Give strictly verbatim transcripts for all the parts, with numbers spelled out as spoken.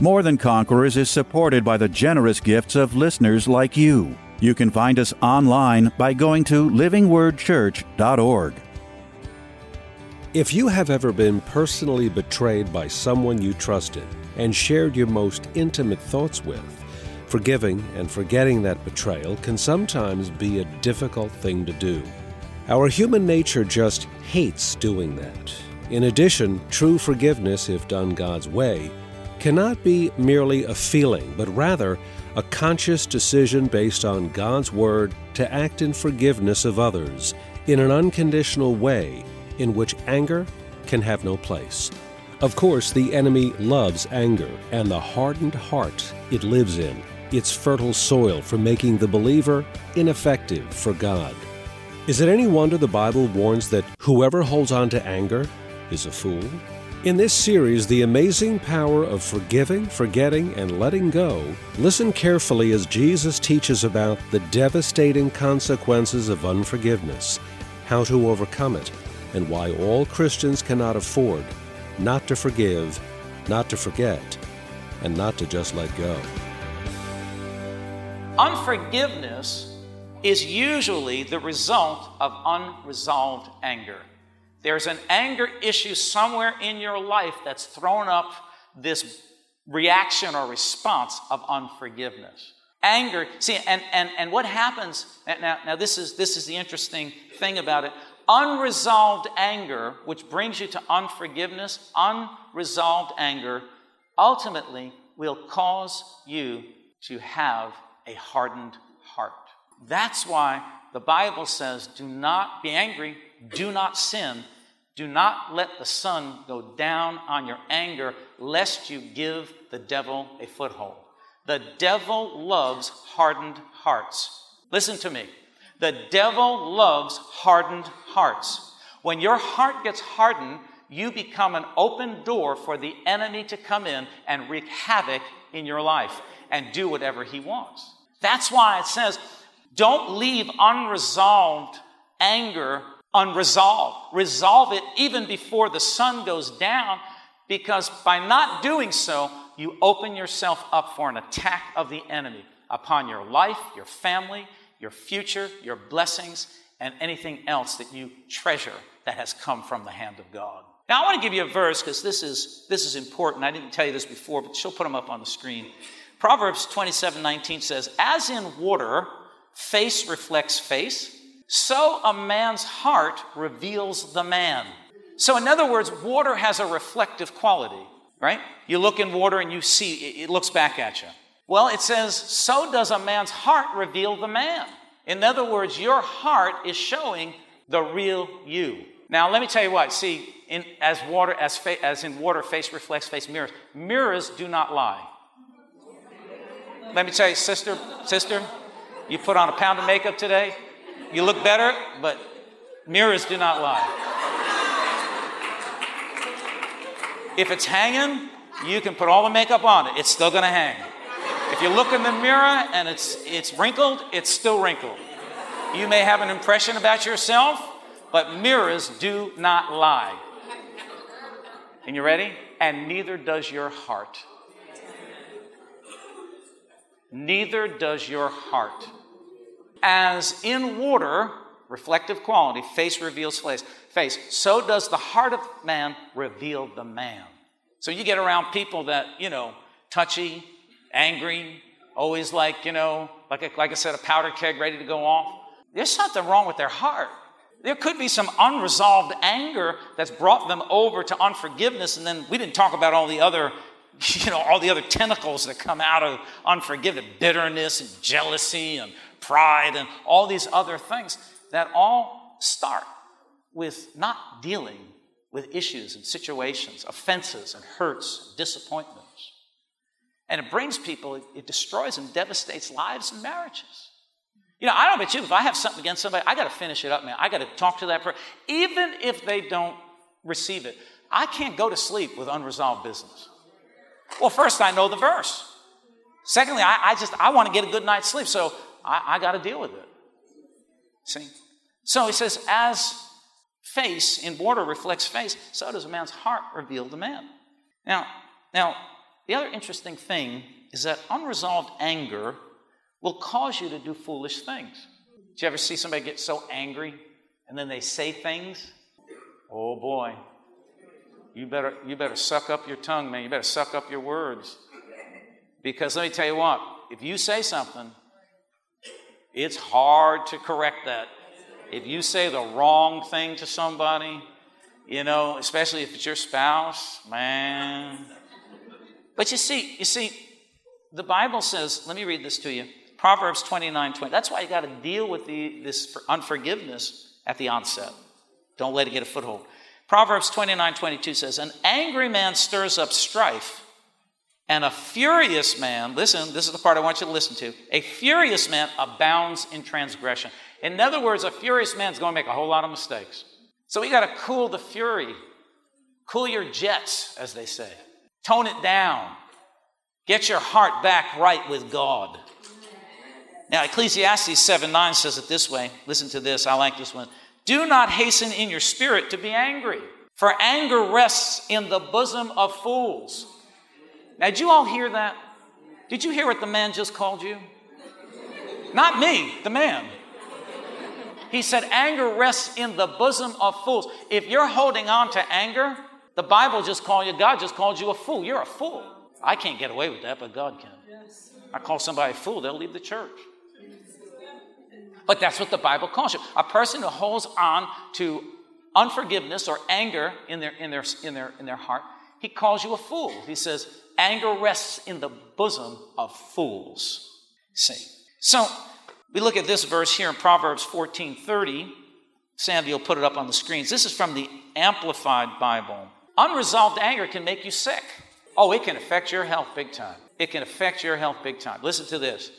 More Than Conquerors is supported by the generous gifts of listeners like you. You can find us online by going to living word church dot org. If you have ever been personally betrayed by someone you trusted and shared your most intimate thoughts with, forgiving and forgetting that betrayal can sometimes be a difficult thing to do. Our human nature just hates doing that. In addition, true forgiveness, if done God's way, cannot be merely a feeling, but rather a conscious decision based on God's Word to act in forgiveness of others in an unconditional way in which anger can have no place. Of course, the enemy loves anger and the hardened heart it lives in. It's fertile soil for making the believer ineffective for God. Is it any wonder the Bible warns that whoever holds on to anger is a fool? In this series, The Amazing Power of Forgiving, Forgetting, and Letting Go, listen carefully as Jesus teaches about the devastating consequences of unforgiveness, how to overcome it, and why all Christians cannot afford not to forgive, not to forget, and not to just let go. Unforgiveness is usually the result of unresolved anger. There's an anger issue somewhere in your life that's thrown up this reaction or response of unforgiveness. Anger, see, and, and, and what happens, now, now this is this is the interesting thing about it. Unresolved anger, which brings you to unforgiveness, unresolved anger ultimately will cause you to have a hardened heart. That's why the Bible says, do not be angry, do not sin, do not let the sun go down on your anger, lest you give the devil a foothold. The devil loves hardened hearts. Listen to me. The devil loves hardened hearts. When your heart gets hardened, you become an open door for the enemy to come in and wreak havoc in your life and do whatever he wants. That's why it says, don't leave unresolved anger unresolved. Resolve it even before the sun goes down, because by not doing so, you open yourself up for an attack of the enemy upon your life, your family, your future, your blessings, and anything else that you treasure that has come from the hand of God. Now, I want to give you a verse because this is this is important. I didn't tell you this before, but she'll put them up on the screen. Proverbs twenty-seven nineteen says, as in water, face reflects face, so a man's heart reveals the man. So in other words, water has a reflective quality, right? You look in water and you see, it looks back at you. Well, it says, so does a man's heart reveal the man. In other words, your heart is showing the real you. Now, let me tell you what. See, in, as water, as, fa- as in water, face reflects face, mirrors. Mirrors do not lie. Let me tell you, sister, sister, you put on a pound of makeup today. You look better, but mirrors do not lie. If it's hanging, you can put all the makeup on it. It's still going to hang. If you look in the mirror and it's it's wrinkled, it's still wrinkled. You may have an impression about yourself, but mirrors do not lie. And you ready? And neither does your heart. Neither does your heart. As in water, reflective quality, face reveals face, so does the heart of man reveal the man. So you get around people that, you know, touchy, angry, always like, you know, like a, like I said, a powder keg ready to go off. There's something wrong with their heart. There could be some unresolved anger that's brought them over to unforgiveness, and then we didn't talk about all the other, you know, all the other tentacles that come out of unforgiveness, bitterness and jealousy and pride and all these other things that all start with not dealing with issues and situations, offenses and hurts, disappointments. and it brings people, it, it destroys and devastates lives and marriages. You know, I don't know about you, if I have something against somebody, I got to finish it up, man. I got to talk to that person, even if they don't receive it. I can't go to sleep with unresolved business. Well, first, I know the verse. Secondly, I, I just, I want to get a good night's sleep, so I, I got to deal with it. See? So he says, as face in water reflects face, so does a man's heart reveal the man. Now, now, the other interesting thing is that unresolved anger will cause you to do foolish things. Did you ever see somebody get so angry and then they say things? Oh, boy. You better, you better suck up your tongue, man. You better suck up your words. Because let me tell you what, if you say something, it's hard to correct that. If you say the wrong thing to somebody, you know, especially if it's your spouse, man. But you see, you see, the Bible says, let me read this to you, Proverbs twenty-nine twenty. That's why you got to deal with the, this unforgiveness at the onset. Don't let it get a foothold. Proverbs twenty-nine twenty-two says, an angry man stirs up strife, and a furious man, listen, this is the part I want you to listen to, a furious man abounds in transgression. In other words, a furious man's going to make a whole lot of mistakes. So we got to cool the fury, cool your jets, as they say. Tone it down. Get your heart back right with God. Now, Ecclesiastes seven nine says it this way. Listen to this. I like this one. Do not hasten in your spirit to be angry, for anger rests in the bosom of fools. Now, did you all hear that? Did you hear what the man just called you? Not me, the man. He said, anger rests in the bosom of fools. If you're holding on to anger, the Bible just called you, God just called you a fool. You're a fool. I can't get away with that, but God can. I call somebody a fool, they'll leave the church. But that's what the Bible calls you. A person who holds on to unforgiveness or anger in their in their in their in their heart, he calls you a fool. He says, anger rests in the bosom of fools. See. So we look at this verse here in Proverbs fourteen thirty. Sandy will put it up on the screens. This is from the Amplified Bible. Unresolved anger can make you sick. Oh, it can affect your health big time. It can affect your health big time. Listen to this.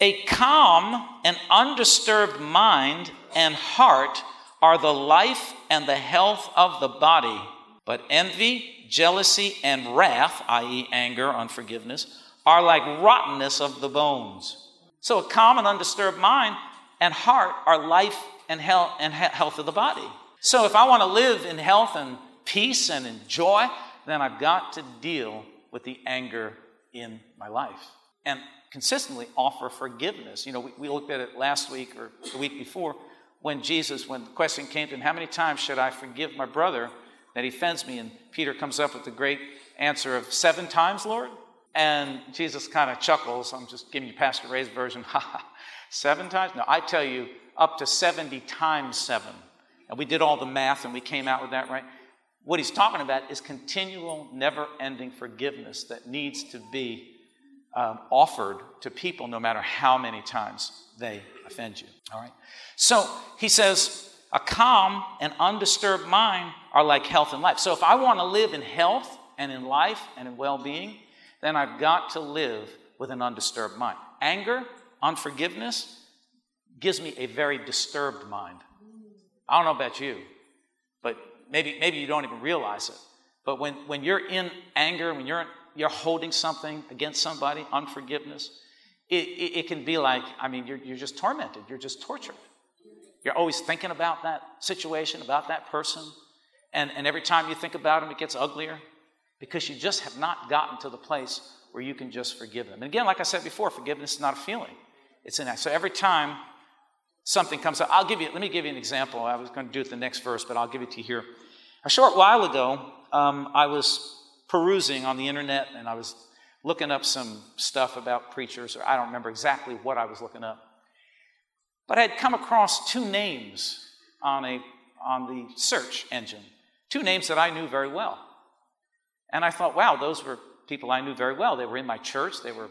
A calm and undisturbed mind and heart are the life and the health of the body. But envy, jealousy, and wrath, that is anger, unforgiveness, are like rottenness of the bones. So a calm and undisturbed mind and heart are life and health and health of the body. So if I want to live in health and peace and in joy, then I've got to deal with the anger in my life and consistently offer forgiveness. You know, we, we looked at it last week or the week before when Jesus, when the question came to him, how many times should I forgive my brother that he offends me? And Peter comes up with the great answer of seven times, Lord. And Jesus kind of chuckles. I'm just giving you Pastor Ray's version. Ha ha. Seven times? No, I tell you, up to seventy times seven. And we did all the math and we came out with that, right? What he's talking about is continual, never-ending forgiveness that needs to be um, offered to people no matter how many times they offend you, all right? So he says, a calm and undisturbed mind are like health and life. So if I want to live in health and in life and in well-being, then I've got to live with an undisturbed mind. Anger, unforgiveness gives me a very disturbed mind. I don't know about you, but Maybe maybe you don't even realize it. But when, when you're in anger, when you're you're holding something against somebody, unforgiveness, it, it, it can be like, I mean, you're, you're just tormented. You're just tortured. You're always thinking about that situation, about that person. And, and every time you think about them, it gets uglier because you just have not gotten to the place where you can just forgive them. And again, like I said before, forgiveness is not a feeling. It's an act. So every time something comes up. I'll give you, let me give you an example. I was going to do it the next verse, but I'll give it to you here. A short while ago, um, I was perusing on the internet and I was looking up some stuff about preachers, or I don't remember exactly what I was looking up. But I had come across two names on a on the search engine, two names that I knew very well. And I thought, wow, those were people I knew very well. They were in my church. They were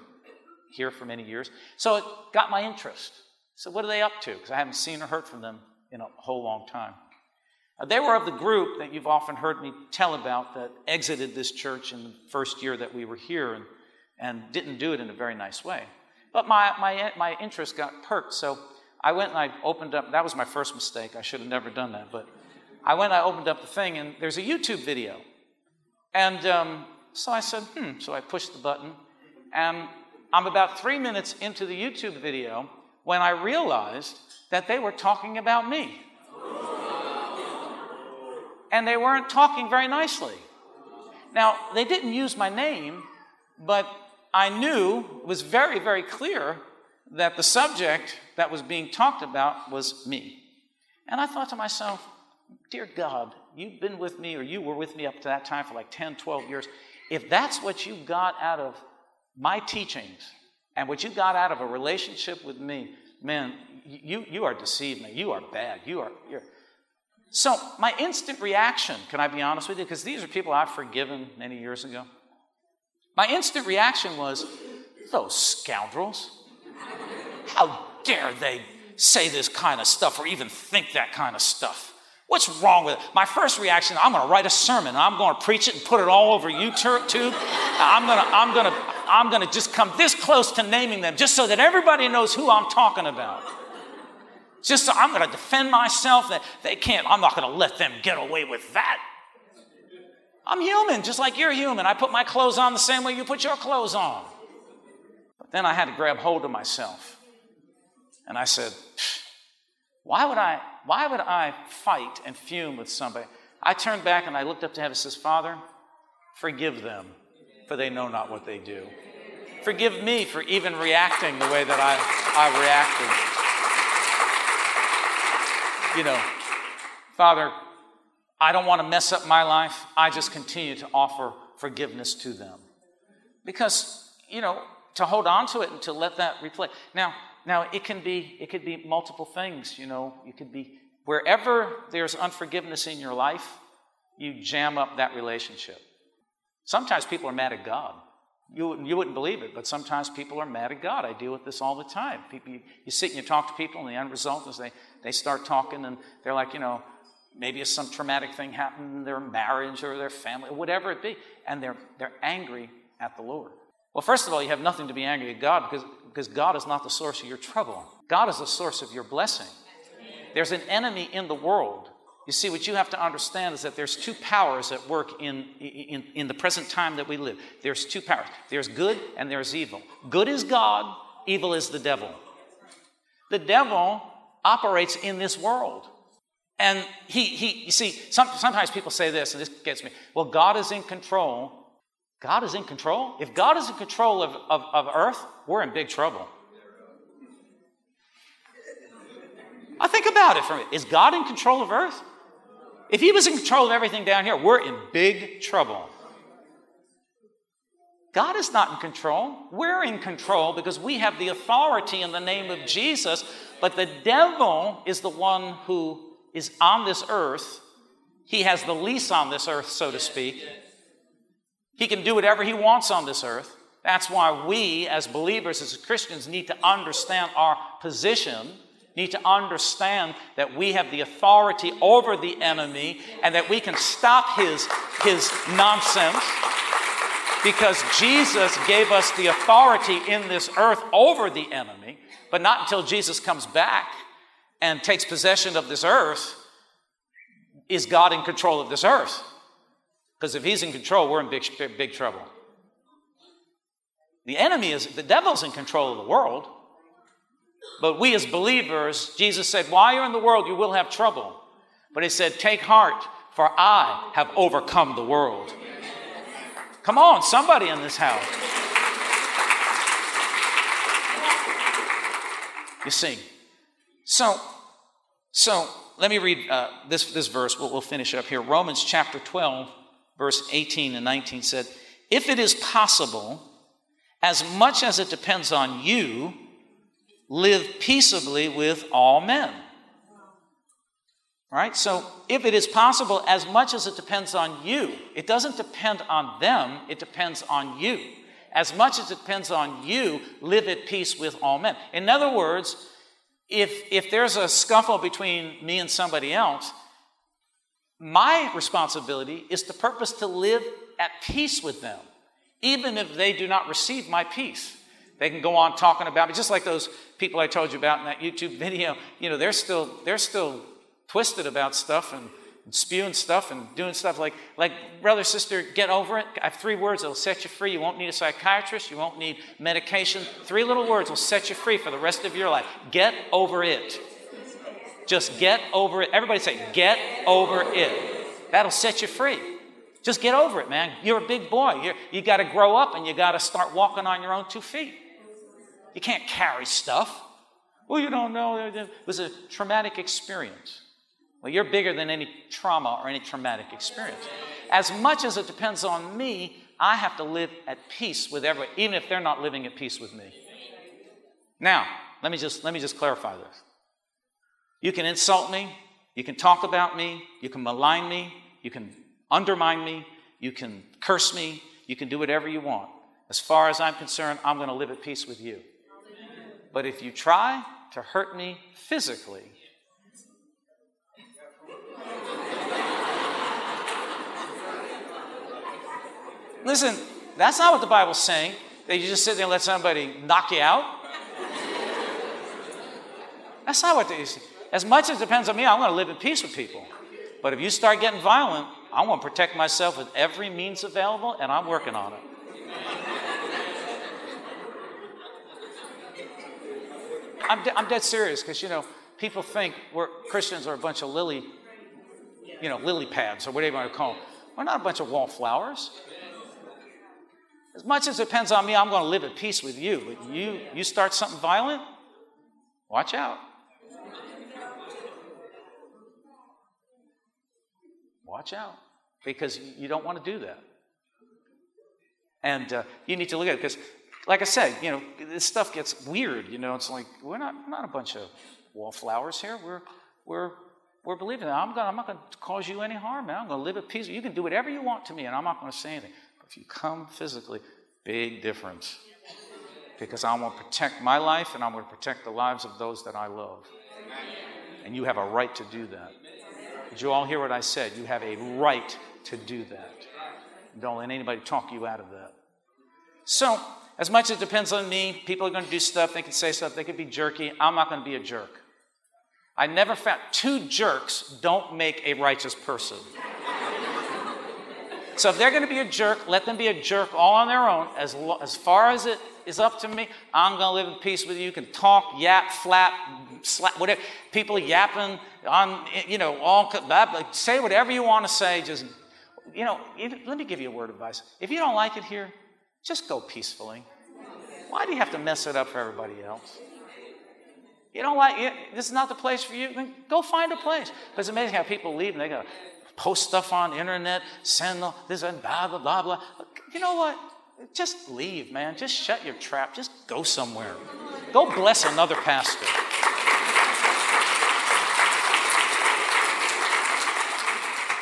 here for many years. So it got my interest. So what are they up to? Because I haven't seen or heard from them in a whole long time. Uh, they were of the group that you've often heard me tell about that exited this church in the first year that we were here and and didn't do it in a very nice way. But my my my interest got perked, so I went and I opened up. That was my first mistake. I should have never done that. But I went and I opened up the thing, and there's a YouTube video. And um, so I said, hmm. So I pushed the button, and I'm about three minutes into the YouTube video when I realized that they were talking about me. And they weren't talking very nicely. Now, they didn't use my name, but I knew, it was very, very clear that the subject that was being talked about was me. And I thought to myself, dear God, you've been with me, or you were with me up to that time for like ten, twelve years. If that's what you got out of my teachings and what you got out of a relationship with me, man, you, you are deceived, man. You are bad. You are... You're... So my instant reaction, can I be honest with you? Because these are people I've forgiven many years ago. My instant reaction was, those scoundrels. How dare they say this kind of stuff or even think that kind of stuff? What's wrong with it? My first reaction, I'm going to write a sermon. And I'm going to preach it and put it all over YouTube. I'm going to, I'm going to, I'm going to just come this close to naming them just so that everybody knows who I'm talking about. Just so I'm going to defend myself. That they can't, I'm not going to let them get away with that. I'm human, just like you're human. I put my clothes on the same way you put your clothes on. But then I had to grab hold of myself. And I said, why would I, why would I fight and fume with somebody? I turned back and I looked up to heaven and says, Father, forgive them, for they know not what they do. Forgive me for even reacting the way that I, I reacted. You know, Father, I don't want to mess up my life. I just continue to offer forgiveness to them. Because, you know, to hold on to it and to let that replay. Now, now it can be, it could be multiple things, you know. It could be wherever there's unforgiveness in your life, you jam up that relationship. Sometimes people are mad at God. You wouldn't, you wouldn't believe it, but sometimes people are mad at God. I deal with this all the time. People, you, you sit and you talk to people, and the end result is they, they start talking, and they're like, you know, maybe some traumatic thing happened in their marriage or their family, whatever it be, and they're they're angry at the Lord. Well, first of all, you have nothing to be angry at God because, because God is not the source of your trouble. God is the source of your blessing. There's an enemy in the world. You see, what you have to understand is that there's two powers at work in, in, in the present time that we live. There's two powers. There's good and there's evil. Good is God. Evil is the devil. The devil operates in this world. And he, he you see, some, sometimes people say this, and this gets me. Well, God is in control. God is in control? If God is in control of, of, of earth, we're in big trouble. I think about it for a minute. Is God in control of earth? If he was in control of everything down here, we're in big trouble. God is not in control. We're in control because we have the authority in the name of Jesus, but the devil is the one who is on this earth. He has the lease on this earth, so to speak. He can do whatever he wants on this earth. That's why we, as believers, as Christians, need to understand our position, need to understand that we have the authority over the enemy and that we can stop his, his nonsense because Jesus gave us the authority in this earth over the enemy, but not until Jesus comes back and takes possession of this earth is God in control of this earth. Because if he's in control, we're in big, big trouble. The enemy is, the devil's in control of the world. But we as believers, Jesus said, while you're in the world, you will have trouble. But he said, take heart, for I have overcome the world. Come on, somebody in this house. You see. So, so let me read uh, this, this verse. We'll, we'll finish up here. Romans chapter twelve, verse eighteen and nineteen said, if it is possible, as much as it depends on you, live peaceably with all men. All right? So if it is possible, as much as it depends on you, it doesn't depend on them, it depends on you. As much as it depends on you, live at peace with all men. In other words, if, if there's a scuffle between me and somebody else, my responsibility is to purpose to live at peace with them. even if they do not receive my peace. They can go on talking about it, just like those people I told you about in that YouTube video. You know, they're still they're still twisted about stuff and spewing stuff and doing stuff like, like, brother, sister, get over it. I have three words that will set you free. You won't need a psychiatrist. You won't need medication. Three little words will set you free for the rest of your life. Get over it. Just get over it. Everybody say, get over it. That'll set you free. Just get over it, man. You're a big boy. You're, you got to grow up and you got to start walking on your own two feet. You can't carry stuff. Well, you don't know. It was a traumatic experience. Well, you're bigger than any trauma or any traumatic experience. As much as it depends on me, I have to live at peace with everyone, even if they're not living at peace with me. Now, let me just let me just clarify this. You can insult me, you can talk about me, you can malign me, you can undermine me, you can curse me, you can do whatever you want. As far as I'm concerned, I'm going to live at peace with you. But if you try to hurt me physically, listen, that's not what the Bible's saying, that you just sit there and let somebody knock you out. That's not what they say. As much as it depends on me, I'm going to live in peace with people. But if you start getting violent, I want to protect myself with every means available, and I'm working on it. I'm, de- I'm dead serious, because, you know, people think we're Christians are a bunch of lily, you know, lily pads, or whatever you want to call them. We're not a bunch of wallflowers. As much as it depends on me, I'm going to live at peace with you. But you, you start something violent, watch out. Watch out, because you don't want to do that. And uh, you need to look at it, because, like I said, you know, this stuff gets weird. You know, it's like we're not we're not a bunch of wallflowers here. We're we're we're believing that I'm going I'm not going to cause you any harm, man. I'm going to live at peace. You can do whatever you want to me, and I'm not going to say anything. If you come physically, big difference. Because I'm going to protect my life and I'm going to protect the lives of those that I love. And you have a right to do that. Did you all hear what I said? You have a right to do that. Don't let anybody talk you out of that. So, as much as it depends on me, people are going to do stuff. They can say stuff. They can be jerky. I'm not going to be a jerk. I never found two jerks don't make a righteous person. So if they're going to be a jerk, let them be a jerk all on their own. As lo- as far as it is up to me, I'm going to live in peace with you. You can talk, yap, flap, slap, whatever. People yapping on, you know, all say whatever you want to say. Just, you know, let me give you a word of advice. If you don't like it here, just go peacefully. Why do you have to mess it up for everybody else? You don't like it? This is not the place for you. Then go find a place. But it's amazing how people leave and they go, post stuff on the internet, send this and blah, blah, blah, blah. You know what? Just leave, man. Just shut your trap. Just go somewhere. Go bless another pastor.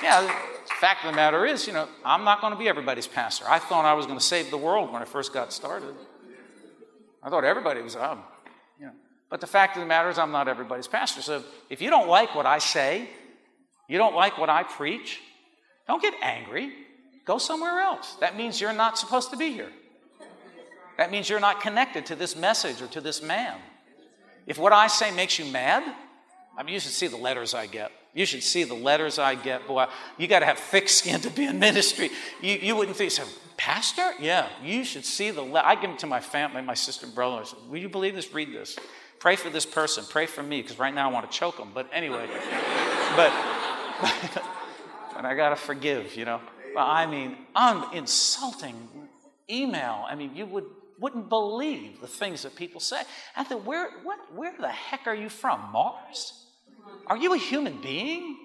Yeah, the fact of the matter is, you know, I'm not going to be everybody's pastor. I thought I was going to save the world when I first got started. I thought everybody was, um, you know. But the fact of the matter is I'm not everybody's pastor. So if you don't like what I say, you don't like what I preach? Don't get angry. Go somewhere else. That means you're not supposed to be here. That means you're not connected to this message or to this man. If what I say makes you mad, I mean, you should see the letters I get. You should see the letters I get. Boy, you got to have thick skin to be in ministry. You, you wouldn't think, so, Pastor? Yeah, you should see the letters. I give them to my family, my sister and brother. I said, will you believe this? Read this. Pray for this person. Pray for me, because right now I want to choke them. But anyway, but... and I got to forgive, you know. But I mean, I'm insulting email. I mean, you would, wouldn't believe the things that people say. I think, where, what, where the heck are you from, Mars? Are you a human being?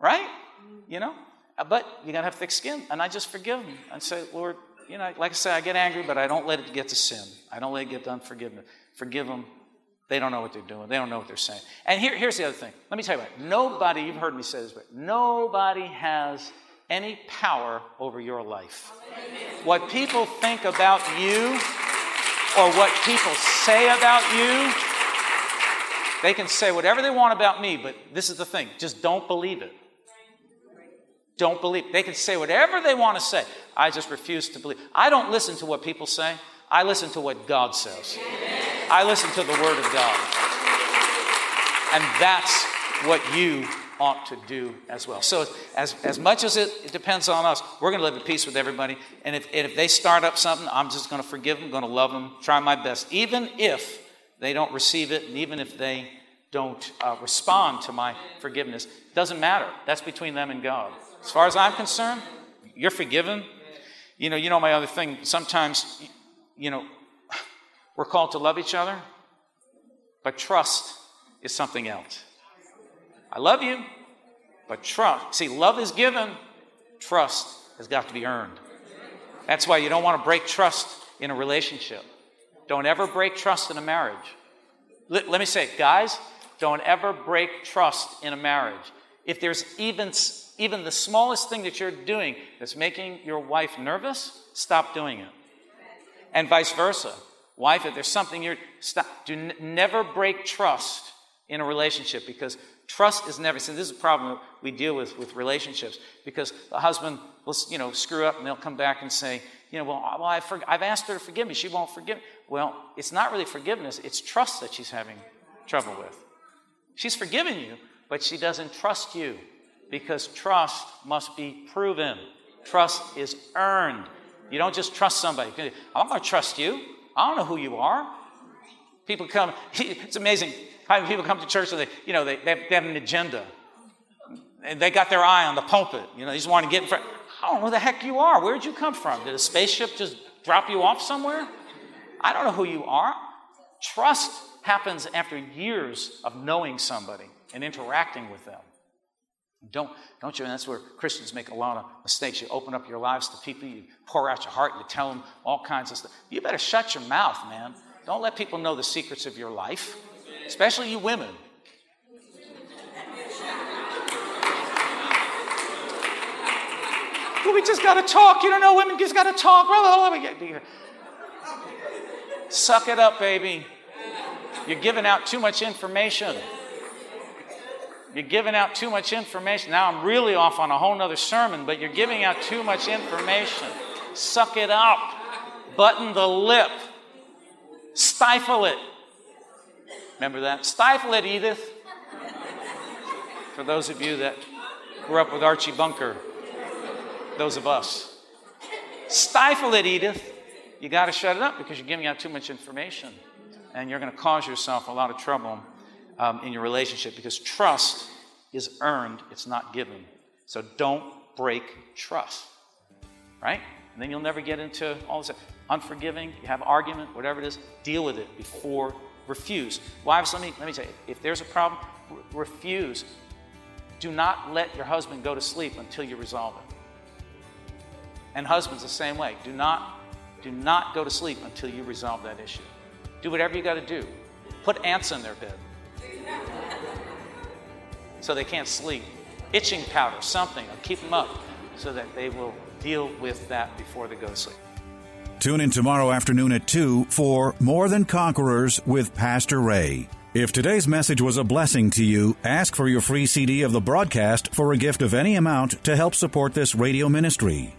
Right? You know? But you got to have thick skin. And I just forgive them. I say, Lord, you know, like I said, I get angry, but I don't let it get to sin. I don't let it get to unforgiveness. Forgive them. They don't know what they're doing. They don't know what they're saying. And here, here's the other thing. Let me tell you about it. Nobody, you've heard me say this, but nobody has any power over your life. What people think about you or what people say about you, they can say whatever they want about me, but this is the thing. Just don't believe it. don't believe. They can say whatever they want to say. I just refuse to believe. I don't listen to what people say. I listen to what God says. I listen to the Word of God. And that's what you ought to do as well. So as, as much as it, it depends on us, we're going to live in peace with everybody. And if, and if they start up something, I'm just going to forgive them, going to love them, try my best. Even if they don't receive it, and even if they don't uh, respond to my forgiveness, doesn't matter. That's between them and God. As far as I'm concerned, you're forgiven. You know, you know my other thing, sometimes, you know, we're called to love each other, but trust is something else. I love you, but trust. See, love is given. Trust has got to be earned. That's why you don't want to break trust in a relationship. Don't ever break trust in a marriage. Let, let me say it, guys, don't ever break trust in a marriage. If there's even, even the smallest thing that you're doing that's making your wife nervous, stop doing it. And vice versa. Wife, if there's something you're... Stop. Do n- never break trust in a relationship, because trust is never... See, this is a problem we deal with with relationships, because the husband will, you know, screw up and they'll come back and say, you know, well, well I for, I've asked her to forgive me. She won't forgive me. Well, it's not really forgiveness. It's trust that she's having trouble with. She's forgiven you, but she doesn't trust you, because trust must be proven. Trust is earned. You don't just trust somebody. I'm going to trust you. I don't know who you are. People come, it's amazing how people come to church and they, you know, they, they, have, they have an agenda. And they got their eye on the pulpit. You know, they just want to get in front. I don't know who the heck you are. Where did you come from? Did a spaceship just drop you off somewhere? I don't know who you are. Trust happens after years of knowing somebody and interacting with them. Don't, don't you? And that's where Christians make a lot of mistakes. You open up your lives to people. You pour out your heart. You tell them all kinds of stuff. You better shut your mouth, man. Don't let people know the secrets of your life, especially you women. Well, we just got to talk. You don't know, women just got to talk. Suck it up, baby. You're giving out too much information. You're giving out too much information. Now I'm really off on a whole nother sermon, but you're giving out too much information. Suck it up. Button the lip. Stifle it. Remember that? Stifle it, Edith. For those of you that grew up with Archie Bunker, those of us. Stifle it, Edith. You got to shut it up, because you're giving out too much information, and you're going to cause yourself a lot of trouble Um, in your relationship, because trust is earned, it's not given. So don't break trust, right? And then you'll never get into all this unforgiving, you have an argument, whatever it is, deal with it before, refuse. Wives, let me, let me tell you, if there's a problem, re- refuse. Do not let your husband go to sleep until you resolve it. And husbands the same way. Do not, do not go to sleep until you resolve that issue. Do whatever you got to do. Put ants in their bed so they can't sleep. Itching powder, something, or keep them up so that they will deal with that before they go to sleep. Tune in tomorrow afternoon at two for More Than Conquerors with Pastor Ray. If today's message was a blessing to you, ask for your free C D of the broadcast for a gift of any amount to help support this radio ministry.